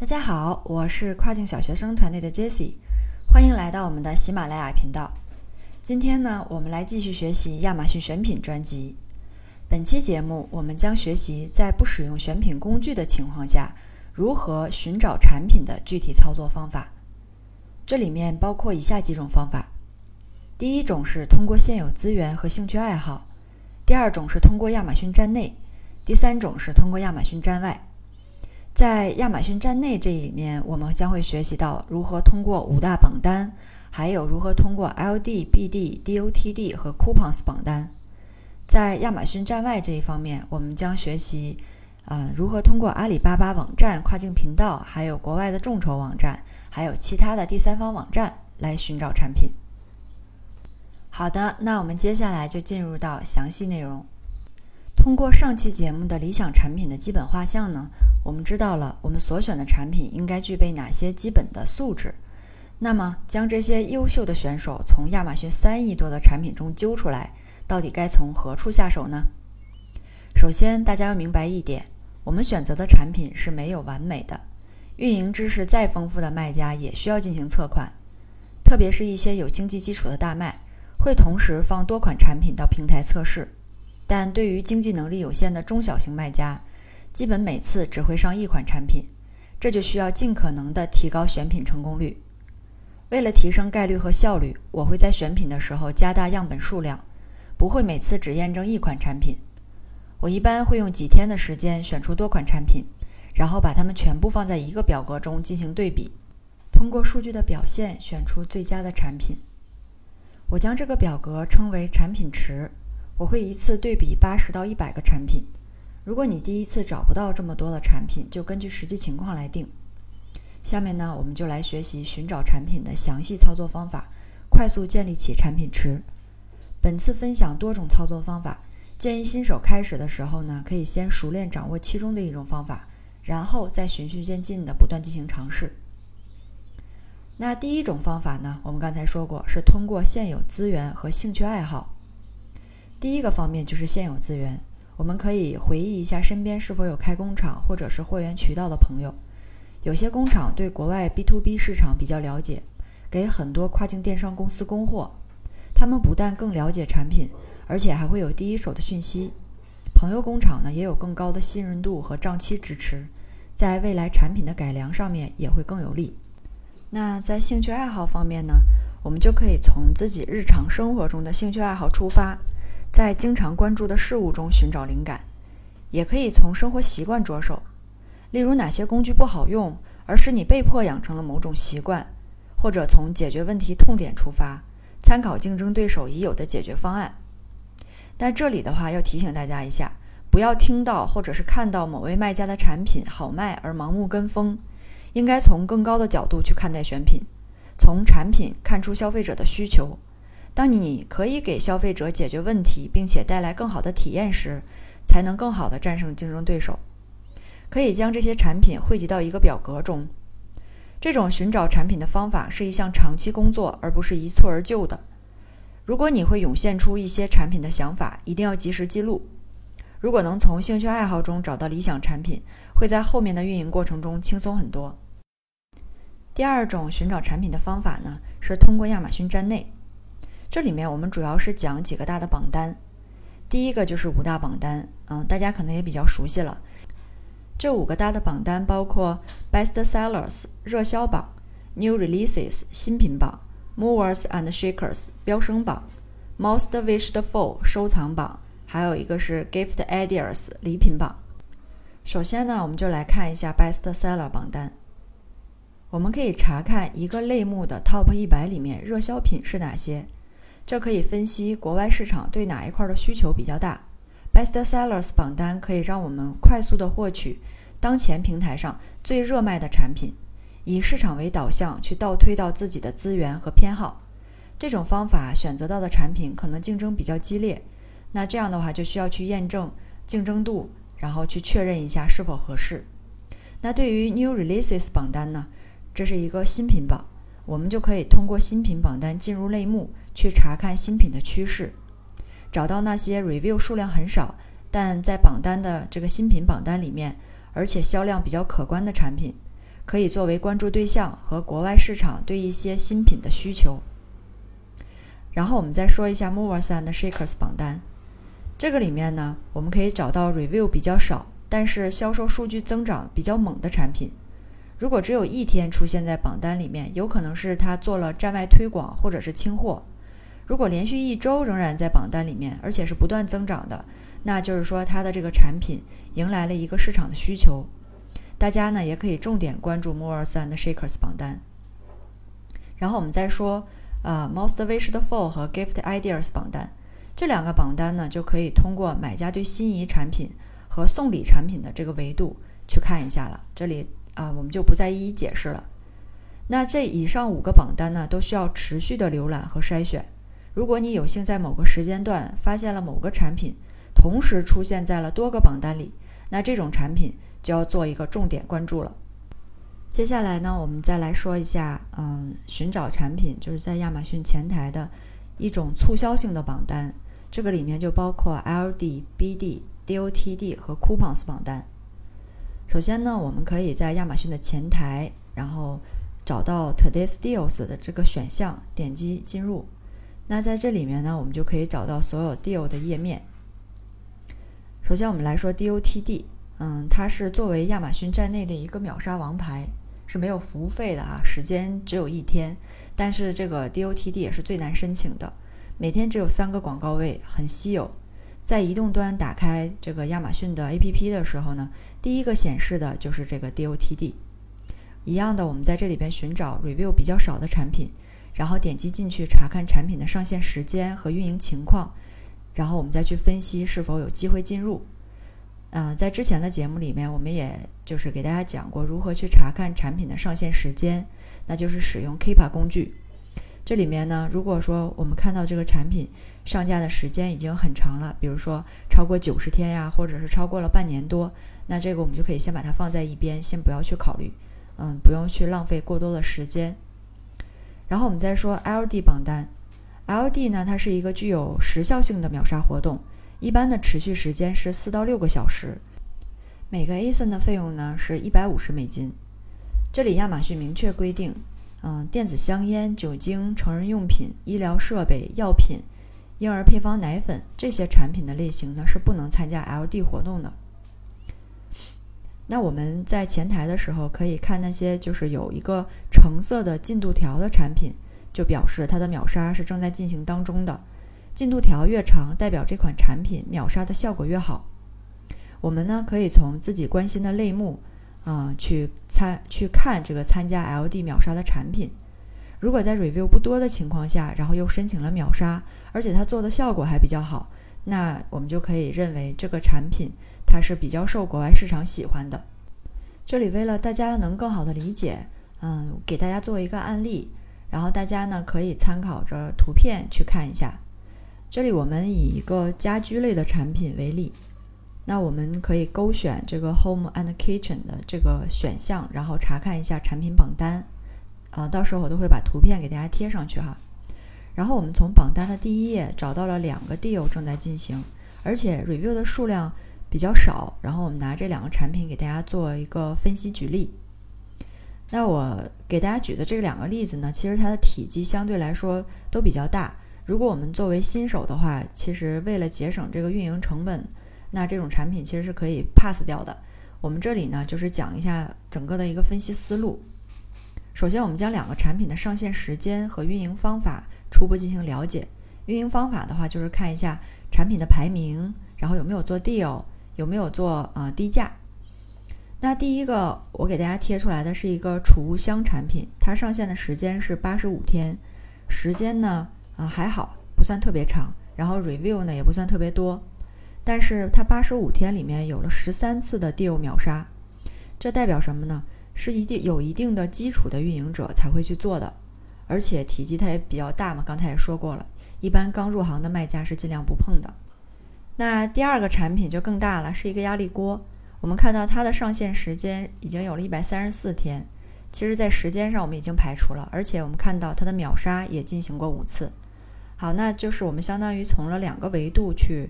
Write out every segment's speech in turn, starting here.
大家好，我是跨境小学生团队的 Jesse， 欢迎来到我们的喜马拉雅频道。今天呢，我们来继续学习亚马逊选品专辑。本期节目我们将学习在不使用选品工具的情况下，如何寻找产品的具体操作方法。这里面包括以下几种方法。第一种是通过现有资源和兴趣爱好，第二种是通过亚马逊站内，第三种是通过亚马逊站外。在亚马逊站内这里面，我们将会学习到如何通过5大榜单，还有如何通过 LD、BD、DOTD 和 Coupons 榜单。在亚马逊站外这一方面，我们将学习如何通过阿里巴巴网站、跨境频道，还有国外的众筹网站，还有其他的第三方网站来寻找产品。好的，那我们接下来就进入到详细内容。通过上期节目的理想产品的基本画像呢，我们知道了我们所选的产品应该具备哪些基本的素质。那么将这些优秀的选手从亚马逊3亿多的产品中揪出来，到底该从何处下手呢？首先大家要明白一点，我们选择的产品是没有完美的，运营知识再丰富的卖家也需要进行测款，特别是一些有经济基础的大卖会同时放多款产品到平台测试，但对于经济能力有限的中小型卖家，基本每次只会上1款产品，这就需要尽可能的提高选品成功率。为了提升概率和效率，我会在选品的时候加大样本数量，不会每次只验证1款产品。我一般会用几天的时间选出多款产品，然后把它们全部放在一个表格中进行对比，通过数据的表现选出最佳的产品。我将这个表格称为产品池，我会一次对比80到100个产品，如果你第一次找不到这么多的产品，就根据实际情况来定。下面呢，我们就来学习寻找产品的详细操作方法，快速建立起产品池。本次分享多种操作方法，建议新手开始的时候呢，可以先熟练掌握其中的一种方法，然后再循序渐进的不断进行尝试。那第一种方法呢，我们刚才说过是通过现有资源和兴趣爱好。第一个方面就是现有资源，我们可以回忆一下身边是否有开工厂或者是货源渠道的朋友。有些工厂对国外 B2B 市场比较了解，给很多跨境电商公司供货，他们不但更了解产品，而且还会有第一手的讯息。朋友工厂呢，也有更高的信任度和账期支持，在未来产品的改良上面也会更有利。那在兴趣爱好方面呢，我们就可以从自己日常生活中的兴趣爱好出发，在经常关注的事物中寻找灵感，也可以从生活习惯着手，例如哪些工具不好用，而是你被迫养成了某种习惯，或者从解决问题痛点出发，参考竞争对手已有的解决方案。但这里的话要提醒大家一下，不要听到或者是看到某位卖家的产品好卖而盲目跟风，应该从更高的角度去看待选品，从产品看出消费者的需求。当你可以给消费者解决问题，并且带来更好的体验时，才能更好的战胜竞争对手。可以将这些产品汇集到一个表格中。这种寻找产品的方法是一项长期工作，而不是一蹴而就的。如果你会涌现出一些产品的想法，一定要及时记录。如果能从兴趣爱好中找到理想产品，会在后面的运营过程中轻松很多。第二种寻找产品的方法呢，是通过亚马逊站内。这里面我们主要是讲几个大的榜单，第一个就是5大榜单，大家可能也比较熟悉了。这5个大的榜单包括 Best Sellers 热销榜、 New Releases 新品榜、 Movers and Shakers 飙升榜、 Most Wished For 收藏榜，还有一个是 Gift Ideas 礼品榜。首先呢，我们就来看一下 Best Seller 榜单。我们可以查看一个类目的 Top 100里面热销品是哪些，这可以分析国外市场对哪一块的需求比较大。 Best Sellers 榜单可以让我们快速的获取当前平台上最热卖的产品，以市场为导向去倒推到自己的资源和偏好。这种方法选择到的产品可能竞争比较激烈，那这样的话就需要去验证竞争度，然后去确认一下是否合适。那对于 New Releases 榜单呢，这是一个新品榜，我们就可以通过新品榜单进入类目，去查看新品的趋势，找到那些 review 数量很少，但在榜单的这个新品榜单里面，而且销量比较可观的产品，可以作为关注对象和国外市场对一些新品的需求。然后我们再说一下 Movers and Shakers 榜单，这个里面呢，我们可以找到 review 比较少但是销售数据增长比较猛的产品。如果只有一天出现在榜单里面，有可能是他做了站外推广或者是清货。如果连续一周仍然在榜单里面，而且是不断增长的，那就是说他的这个产品迎来了一个市场的需求。大家呢也可以重点关注 Movers and Shakers 榜单。然后我们再说Most Wished For 和 Gift Ideas 榜单，这两个榜单呢就可以通过买家对心仪产品和送礼产品的这个维度去看一下了，这里我们就不再一一解释了。那这以上5个榜单呢都需要持续的浏览和筛选。如果你有幸在某个时间段发现了某个产品同时出现在了多个榜单里，那这种产品就要做一个重点关注了。接下来呢我们再来说一下寻找产品，就是在亚马逊前台的一种促销性的榜单，这个里面就包括 LD、BD、DOTD 和 Coupons 榜单。首先呢我们可以在亚马逊的前台然后找到 Today's Deals 的这个选项，点击进入。那在这里面呢我们就可以找到所有 Deal 的页面。首先我们来说 DOTD，它是作为亚马逊站内的一个秒杀王牌，是没有服务费的啊，时间只有一天，但是这个 DOTD 也是最难申请的，每天只有3个广告位，很稀有。在移动端打开这个亚马逊的 APP 的时候呢，第一个显示的就是这个 DOTD。 一样的，我们在这里边寻找 review 比较少的产品，然后点击进去查看产品的上线时间和运营情况，然后我们再去分析是否有机会进入。在之前的节目里面我们也就是给大家讲过如何去查看产品的上线时间，那就是使用 Keepa 工具。这里面呢如果说我们看到这个产品上架的时间已经很长了，比如说超过90天呀，或者是超过了半年多，那这个我们就可以先把它放在一边，先不要去考虑，不用去浪费过多的时间。然后我们再说 LD 榜单。 LD 呢它是一个具有时效性的秒杀活动，一般的持续时间是4到6个小时，每个 ASIN 的费用呢是$150。这里亚马逊明确规定，电子香烟、酒精、成人用品、医疗设备、药品、婴儿配方奶粉这些产品的类型呢是不能参加 LD 活动的。那我们在前台的时候可以看那些就是有一个橙色的进度条的产品，就表示它的秒杀是正在进行当中的，进度条越长代表这款产品秒杀的效果越好。我们呢可以从自己关心的类目去看这个参加 LD 秒杀的产品。如果在 review 不多的情况下然后又申请了秒杀，而且它做的效果还比较好，那我们就可以认为这个产品它是比较受国外市场喜欢的。这里为了大家能更好的理解，给大家做一个案例，然后大家呢可以参考着图片去看一下。这里我们以一个家居类的产品为例，那我们可以勾选这个 Home and Kitchen 的这个选项，然后查看一下产品榜单，到时候我都会把图片给大家贴上去哈。然后我们从榜单的第一页找到了2个 deal 正在进行，而且 review 的数量比较少，然后我们拿这2个产品给大家做一个分析举例。那我给大家举的这2个例子呢，其实它的体积相对来说都比较大，如果我们作为新手的话，其实为了节省这个运营成本，那这种产品其实是可以 pass 掉的。我们这里呢就是讲一下整个的一个分析思路。首先我们将2个产品的上线时间和运营方法初步进行了解。运营方法的话就是看一下产品的排名，然后有没有做 deal， 有没有做低价。那第一个我给大家贴出来的是一个储物箱产品，它上线的时间是85天，时间呢还好，不算特别长，然后 review 呢也不算特别多，但是它85天里面有了13次的 deal 秒杀，这代表什么呢？是有一定的基础的运营者才会去做的，而且体积它也比较大嘛，刚才也说过了，一般刚入行的卖家是尽量不碰的。那第2个产品就更大了，是一个压力锅，我们看到它的上线时间已经有了134天，其实在时间上我们已经排除了，而且我们看到它的秒杀也进行过5次。好，那就是我们相当于从了2个维度去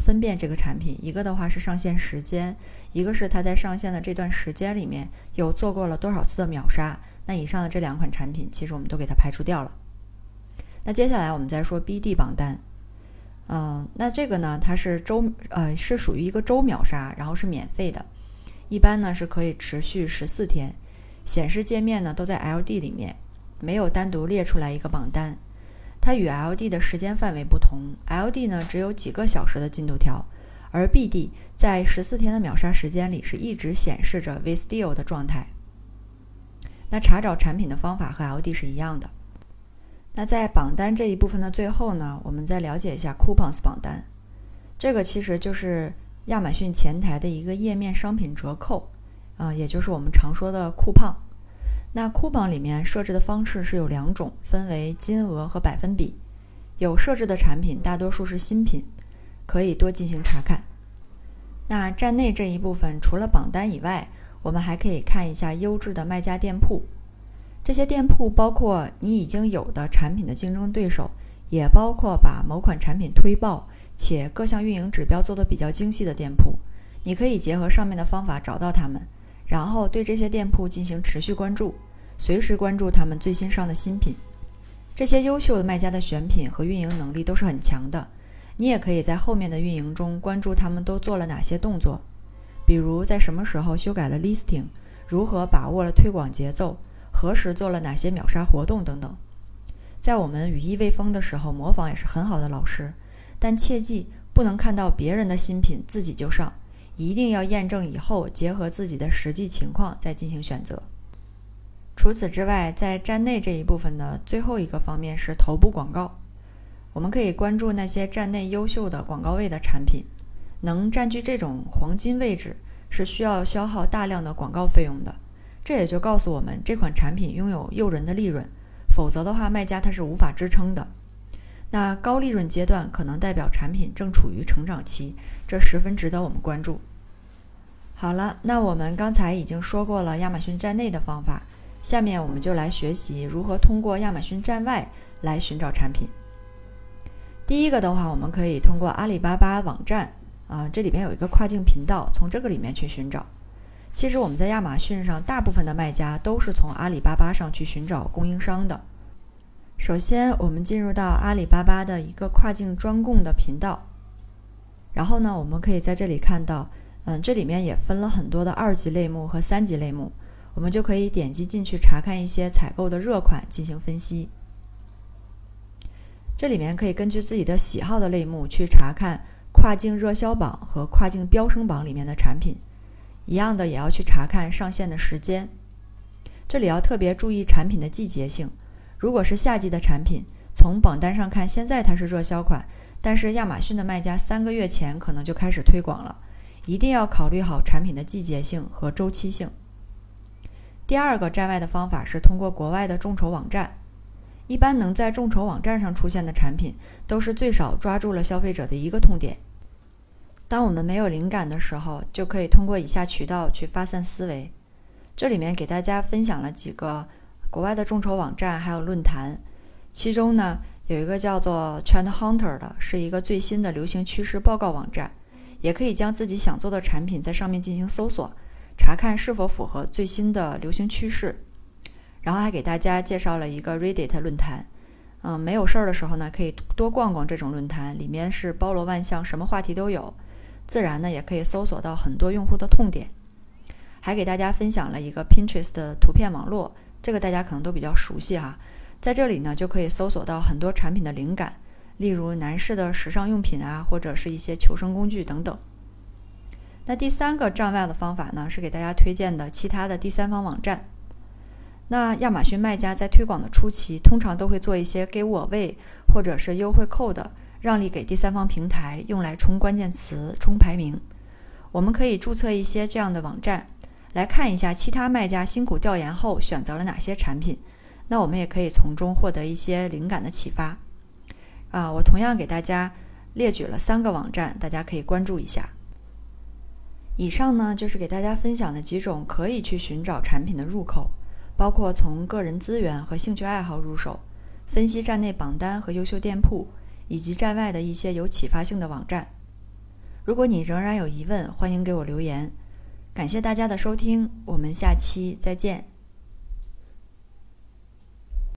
分辨这个产品，一个的话是上线时间，一个是它在上线的这段时间里面有做过了多少次的秒杀。那以上的这两款产品其实我们都给它排除掉了。那接下来我们再说 BD 榜单。那这个呢它是是属于一个周秒杀，然后是免费的，一般呢是可以持续14天，显示界面呢都在 LD 里面，没有单独列出来一个榜单。它与 LD 的时间范围不同， LD 呢只有几个小时的进度条，而 BD 在14天的秒杀时间里是一直显示着 with deal 的状态。那查找产品的方法和 LD 是一样的。那在榜单这一部分的最后呢，我们再了解一下 Coupons 榜单。这个其实就是亚马逊前台的一个页面商品折扣，也就是我们常说的 Coupon。那 Coupon 里面设置的方式是有两种，分为金额和百分比。有设置的产品大多数是新品，可以多进行查看。那站内这一部分除了榜单以外，我们还可以看一下优质的卖家店铺。这些店铺包括你已经有的产品的竞争对手，也包括把某款产品推爆且各项运营指标做得比较精细的店铺。你可以结合上面的方法找到他们，然后对这些店铺进行持续关注，随时关注他们最新上的新品。这些优秀的卖家的选品和运营能力都是很强的，你也可以在后面的运营中关注他们都做了哪些动作，比如在什么时候修改了 listing， 如何把握了推广节奏，何时做了哪些秒杀活动等等。在我们羽翼未丰的时候，模仿也是很好的老师，但切记不能看到别人的新品自己就上，一定要验证以后，结合自己的实际情况再进行选择。除此之外，在站内这一部分的最后一个方面是头部广告。我们可以关注那些站内优秀的广告位的产品，能占据这种黄金位置是需要消耗大量的广告费用的，这也就告诉我们这款产品拥有诱人的利润，否则的话卖家它是无法支撑的。那高利润阶段可能代表产品正处于成长期，这十分值得我们关注。好了，那我们刚才已经说过了亚马逊站内的方法，下面我们就来学习如何通过亚马逊站外来寻找产品。第一个的话，我们可以通过阿里巴巴网站这里面有一个跨境频道，从这个里面去寻找。其实我们在亚马逊上大部分的卖家都是从阿里巴巴上去寻找供应商的。首先我们进入到阿里巴巴的一个跨境专供的频道，然后呢我们可以在这里看到这里面也分了很多的2级类目和3级类目，我们就可以点击进去查看一些采购的热款进行分析。这里面可以根据自己的喜好的类目去查看跨境热销榜和跨境飙升榜里面的产品，一样的也要去查看上线的时间。这里要特别注意产品的季节性，如果是夏季的产品，从榜单上看现在它是热销款，但是亚马逊的卖家3个月前可能就开始推广了，一定要考虑好产品的季节性和周期性。第二个站外的方法是通过国外的众筹网站，一般能在众筹网站上出现的产品都是最少抓住了消费者的一个痛点。当我们没有灵感的时候，就可以通过以下渠道去发散思维。这里面给大家分享了几个国外的众筹网站还有论坛，其中呢有一个叫做 Trend Hunter 的，是一个最新的流行趋势报告网站，也可以将自己想做的产品在上面进行搜索，查看是否符合最新的流行趋势。然后还给大家介绍了一个 Reddit 论坛，没有事儿的时候呢可以多逛逛这种论坛，里面是包罗万象，什么话题都有，自然呢也可以搜索到很多用户的痛点。还给大家分享了一个 Pinterest 的图片网络，这个大家可能都比较熟悉哈。在这里呢就可以搜索到很多产品的灵感，例如男士的时尚用品或者是一些求生工具等等。那第3个站外的方法呢是给大家推荐的其他的第三方网站。那亚马逊卖家在推广的初期通常都会做一些给我位或者是优惠扣的让利给第三方平台，用来冲关键词冲排名。我们可以注册一些这样的网站，来看一下其他卖家辛苦调研后选择了哪些产品，那我们也可以从中获得一些灵感的启发。我同样给大家列举了3个网站，大家可以关注一下。以上呢就是给大家分享的几种可以去寻找产品的入口，包括从个人资源和兴趣爱好入手，分析站内榜单和优秀店铺，以及站外的一些有启发性的网站。如果你仍然有疑问，欢迎给我留言。感谢大家的收听，我们下期再见。